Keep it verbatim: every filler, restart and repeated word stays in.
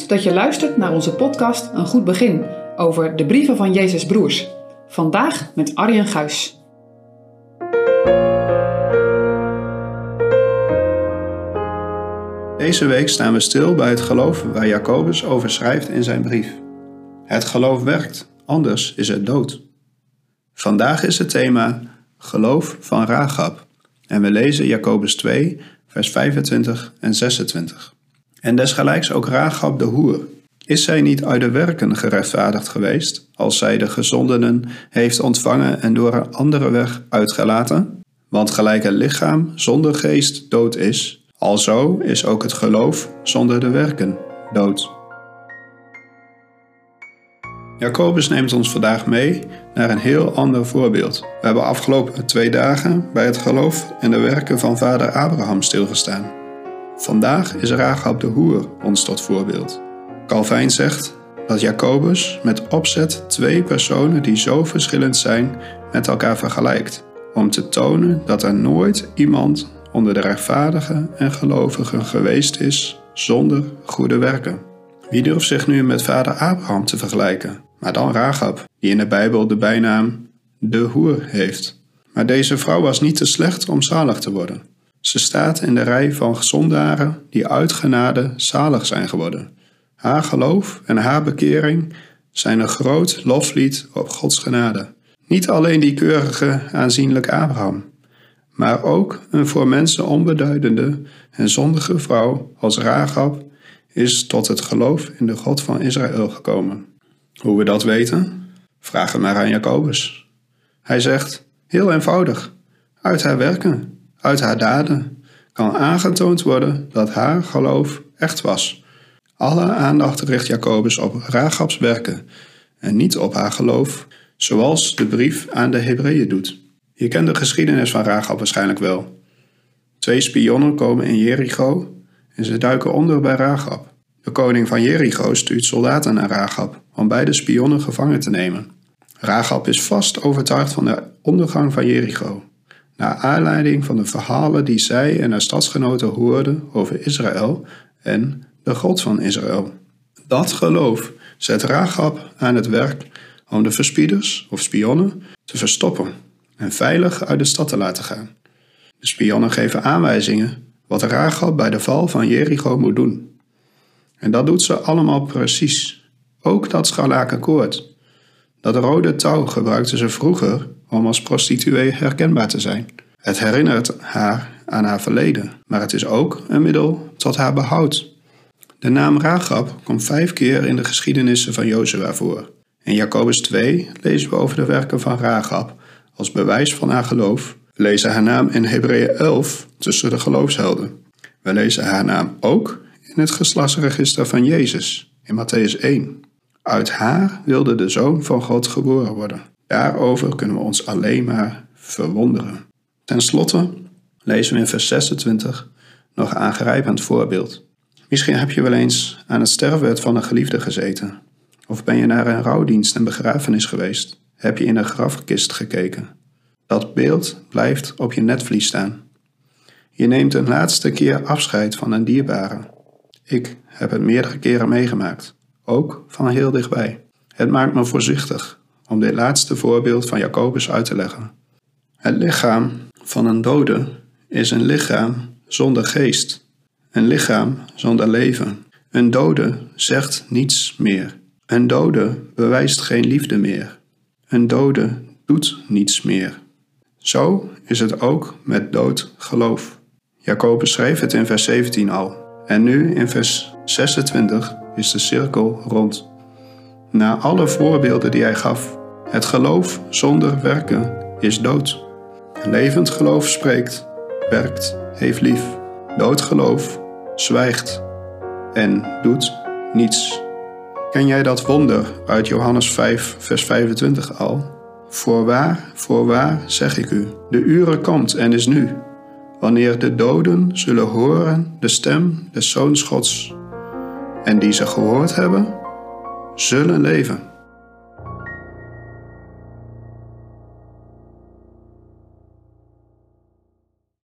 goed dat je luistert naar onze podcast Een goed begin over de brieven van Jezus' broers. Vandaag met Arjen Guis. Deze week staan we stil bij het geloof waar Jakobus over schrijft in zijn brief. Het geloof werkt, anders is het dood. Vandaag is het thema geloof van Rachab en we lezen Jakobus twee, vers vijfentwintig en zesentwintig. En desgelijks ook Rachab de hoer. Is zij niet uit de werken gerechtvaardigd geweest, als zij de gezondenen heeft ontvangen en door een andere weg uitgelaten? Want gelijk het lichaam zonder geest dood is, alzo is ook het geloof zonder de werken dood. Jakobus neemt ons vandaag mee naar een heel ander voorbeeld. We hebben afgelopen twee dagen bij het geloof en de werken van vader Abraham stilgestaan. Vandaag is Rachab de hoer ons tot voorbeeld. Calvijn zegt dat Jakobus met opzet twee personen die zo verschillend zijn met elkaar vergelijkt, om te tonen dat er nooit iemand onder de rechtvaardigen en gelovigen geweest is zonder goede werken. Wie durft zich nu met vader Abraham te vergelijken, maar dan Rachab, die in de Bijbel de bijnaam de hoer heeft. Maar deze vrouw was niet te slecht om zalig te worden. Ze staat in de rij van zondaren die uit genade zalig zijn geworden. Haar geloof en haar bekering zijn een groot loflied op Gods genade. Niet alleen die keurige, aanzienlijke Abraham, maar ook een voor mensen onbeduidende en zondige vrouw als Rachab is tot het geloof in de God van Israël gekomen. Hoe we dat weten? Vraag het maar aan Jakobus. Hij zegt, heel eenvoudig, uit haar werken, uit haar daden, kan aangetoond worden dat haar geloof echt was. Alle aandacht richt Jakobus op Rachabs werken en niet op haar geloof, zoals de brief aan de Hebreeën doet. Je kent de geschiedenis van Rachab waarschijnlijk wel. Twee spionnen komen in Jericho en ze duiken onder bij Rachab. De koning van Jericho stuurt soldaten naar Rachab om beide spionnen gevangen te nemen. Rachab is vast overtuigd van de ondergang van Jericho, naar aanleiding van de verhalen die zij en haar stadsgenoten hoorden over Israël en de God van Israël. Dat geloof zet Rachab aan het werk om de verspieders of spionnen te verstoppen en veilig uit de stad te laten gaan. De spionnen geven aanwijzingen wat Rachab bij de val van Jericho moet doen. En dat doet ze allemaal precies. Ook dat scharlaken koord. Dat rode touw gebruikte ze vroeger om als prostituee herkenbaar te zijn. Het herinnert haar aan haar verleden, maar het is ook een middel tot haar behoud. De naam Rachab komt vijf keer in de geschiedenissen van Jozua voor. In Jakobus twee lezen we over de werken van Rachab als bewijs van haar geloof. We lezen haar naam in Hebreeën elf tussen de geloofshelden. We lezen haar naam ook in het geslachtsregister van Jezus in Mattheüs één. Uit haar wilde de Zoon van God geboren worden. Daarover kunnen we ons alleen maar verwonderen. Ten slotte lezen we in vers zesentwintig nog een aangrijpend voorbeeld. Misschien heb je wel eens aan het sterfbed van een geliefde gezeten. Of ben je naar een rouwdienst en begrafenis geweest. Heb je in een grafkist gekeken. Dat beeld blijft op je netvlies staan. Je neemt een laatste keer afscheid van een dierbare. Ik heb het meerdere keren meegemaakt. Ook van heel dichtbij. Het maakt me voorzichtig om dit laatste voorbeeld van Jakobus uit te leggen. Het lichaam van een dode is een lichaam zonder geest. Een lichaam zonder leven. Een dode zegt niets meer. Een dode bewijst geen liefde meer. Een dode doet niets meer. Zo is het ook met dood geloof. Jakobus schreef het in vers zeventien al. En nu in vers zesentwintig is de cirkel rond. Na alle voorbeelden die hij gaf, het geloof zonder werken is dood. Levend geloof spreekt, werkt, heeft lief. Dood geloof zwijgt en doet niets. Ken jij dat wonder uit Johannes vijf, vers vijfentwintig al? Voorwaar, voorwaar, zeg ik u, de uren komt en is nu, wanneer de doden zullen horen de stem des Zoons Gods. En die ze gehoord hebben, zullen leven.